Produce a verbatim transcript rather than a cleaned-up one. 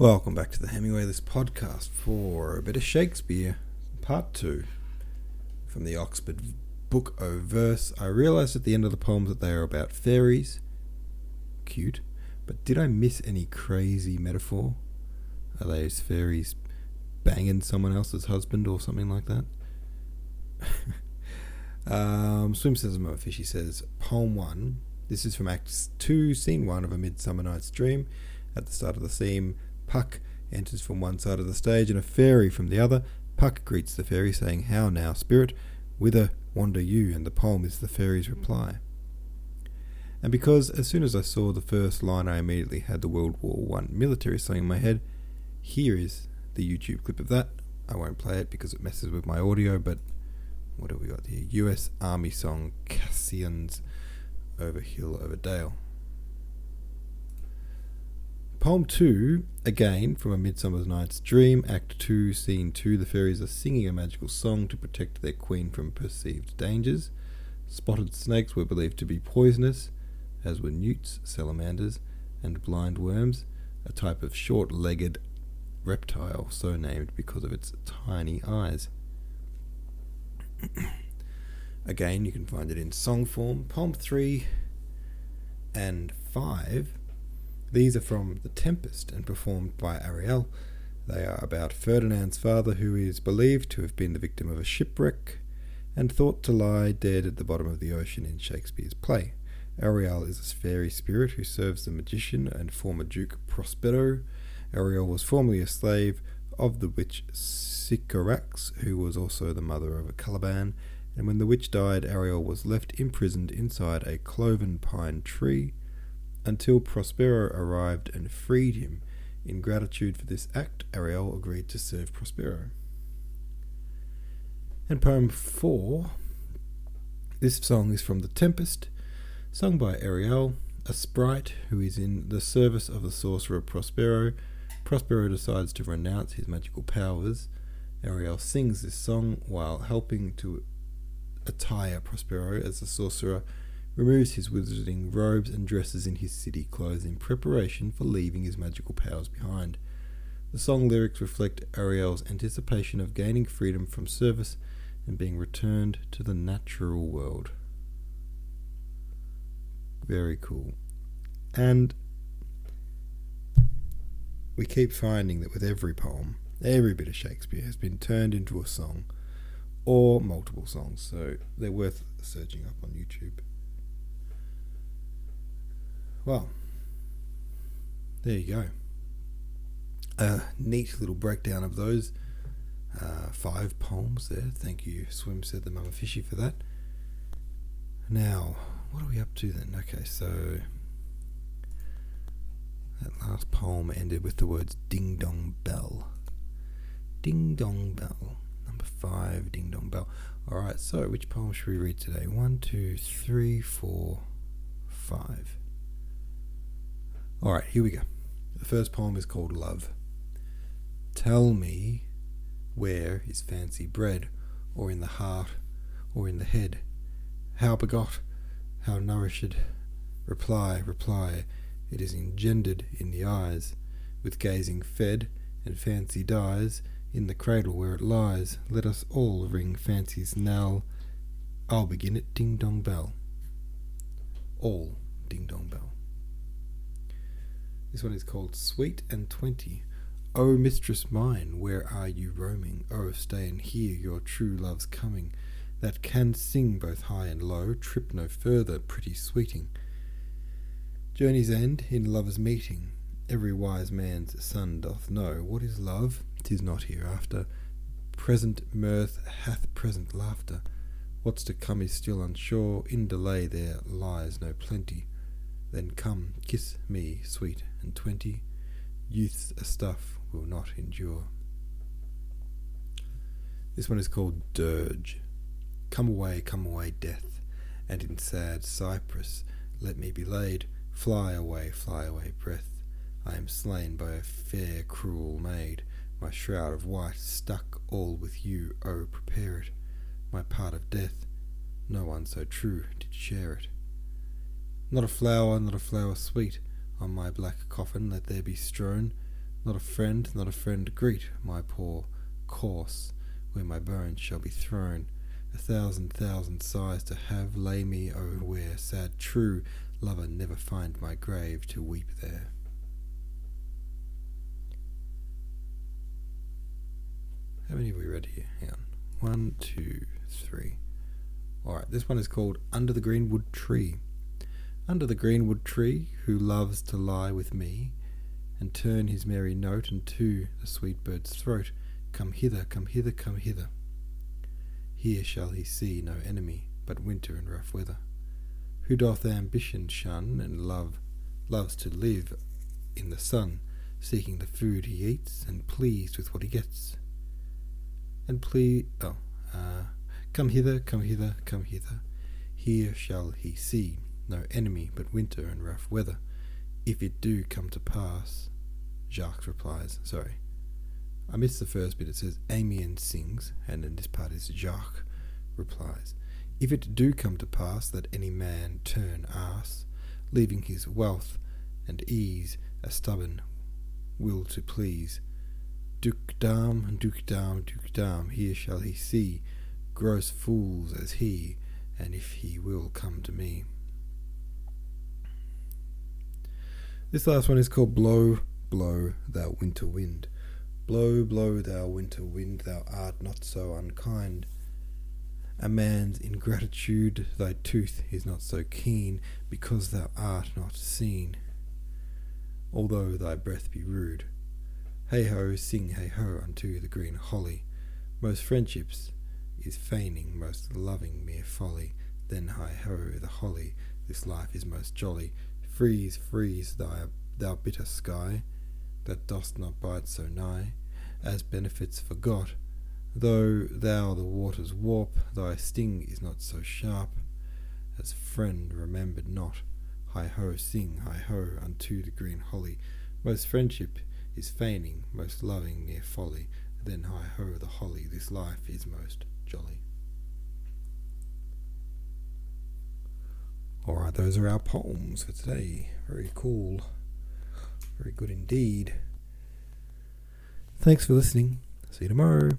Welcome back to the Hemingway List podcast for a bit of Shakespeare, part two, from the Oxford Book of Verse. I realised at the end of the poems that they are about fairies. Cute. But did I miss any crazy metaphor? Are those fairies banging someone else's husband or something like that? um, Swim says, I'm a fish, he says, poem one. This is from Act two, Scene one of A Midsummer Night's Dream. At the start of the scene, Puck enters from one side of the stage and a fairy from the other. Puck greets the fairy, saying, "How now, spirit? Whither wander you?" And the poem is the fairy's reply. And because as soon as I saw the first line, I immediately had the World War One military song in my head. Here is the YouTube clip of that. I won't play it because it messes with my audio, but what have we got here? U S Army song, Cassians Over Hill Over Dale. Poem two, again, from A Midsummer Night's Dream, Act two, Scene two. The fairies are singing a magical song to protect their queen from perceived dangers. Spotted snakes were believed to be poisonous, as were newts, salamanders, and blind worms, a type of short-legged reptile, so named because of its tiny eyes. Again, you can find it in song form. Poem three and five. These are from The Tempest and performed by Ariel. They are about Ferdinand's father, who is believed to have been the victim of a shipwreck and thought to lie dead at the bottom of the ocean in Shakespeare's play. Ariel is a fairy spirit who serves the magician and former Duke Prospero. Ariel was formerly a slave of the witch Sycorax, who was also the mother of a Caliban, and when the witch died, Ariel was left imprisoned inside a cloven pine tree until Prospero arrived and freed him. In gratitude for this act, Ariel agreed to serve Prospero. And poem four. This song is from The Tempest, sung by Ariel, a sprite who is in the service of the sorcerer Prospero. Prospero decides to renounce his magical powers. Ariel sings this song while helping to attire Prospero as the sorcerer removes his wizarding robes and dresses in his city clothes in preparation for leaving his magical powers behind. The song lyrics reflect Ariel's anticipation of gaining freedom from service and being returned to the natural world. Very cool. And we keep finding that with every poem, every bit of Shakespeare has been turned into a song or multiple songs, so they're worth searching up on YouTube. Well, there you go. A neat little breakdown of those uh, five poems there. Thank you, Swim said the Mama Fishy, for that. Now, what are we up to then? Okay, so that last poem ended with the words "Ding Dong Bell." Ding Dong Bell. Number five, Ding Dong Bell. Alright, so which poem should we read today? One, two, three, four, five. Alright, here we go. The first poem is called Love. Tell me where is fancy bred, or in the heart, or in the head? How begot, how nourished? Reply, reply, it is engendered in the eyes, with gazing fed, and fancy dies, in the cradle where it lies. Let us all ring fancy's knell. I'll begin it, ding dong bell. All ding dong bell. This one is called Sweet and Twenty. O mistress mine, where are you roaming? O stay and hear your true love's coming, that can sing both high and low. Trip no further, pretty sweeting. Journey's end in lovers' meeting. Every wise man's son doth know. What is love? 'Tis not hereafter. Present mirth hath present laughter. What's to come is still unsure. In delay there lies no plenty. Then come, kiss me, sweet and twenty. Youth's a stuff will not endure. This one is called Dirge. Come away, come away, death, and in sad cypress let me be laid. Fly away, fly away, breath. I am slain by a fair, cruel maid. My shroud of white stuck all with you. Oh, prepare it. My part of death, no one so true did share it. Not a flower, not a flower sweet, on my black coffin let there be strown. Not a friend, not a friend greet my poor corse, where my bones shall be thrown. A thousand thousand sighs to have lay me, oh where sad true lover never find my grave to weep there. How many have we read here? Hang on. One, two, three. Alright, this one is called Under the Greenwood Tree. Under the greenwood tree, who loves to lie with me, and turn his merry note unto the sweet bird's throat, come hither, come hither, come hither. Here shall he see no enemy, but winter and rough weather. Who doth ambition shun, and love, loves to live in the sun, seeking the food he eats, and pleased with what he gets. And please, oh, uh, come hither, come hither, come hither. Here shall he see no enemy but winter and rough weather. If it do come to pass, Jacques replies. Sorry, I missed the first bit. It says Amien sings, and then this part is Jacques replies. If it do come to pass that any man turn ass, leaving his wealth and ease, a stubborn will to please. Duc dame, duc dame, duc dame, here shall he see gross fools as he, and if he will come to me. This last one is called Blow, Blow, Thou Winter Wind. Blow, blow, thou winter wind, thou art not so unkind. A man's ingratitude, thy tooth is not so keen, because thou art not seen, although thy breath be rude. Hey-ho, sing hey-ho unto the green holly. Most friendships is feigning, most loving mere folly. Then hi-ho, the holly, this life is most jolly. Freeze, freeze, thy, thou bitter sky, that dost not bide so nigh, as benefits forgot. Though thou the waters warp, thy sting is not so sharp, as friend remembered not. Hi-ho, sing hi-ho unto the green holly. Most friendship is feigning, most loving near folly. Then hi-ho, the holly, this life is most jolly. Alright, those are our poems for today. Very cool. Very good indeed. Thanks for listening. See you tomorrow.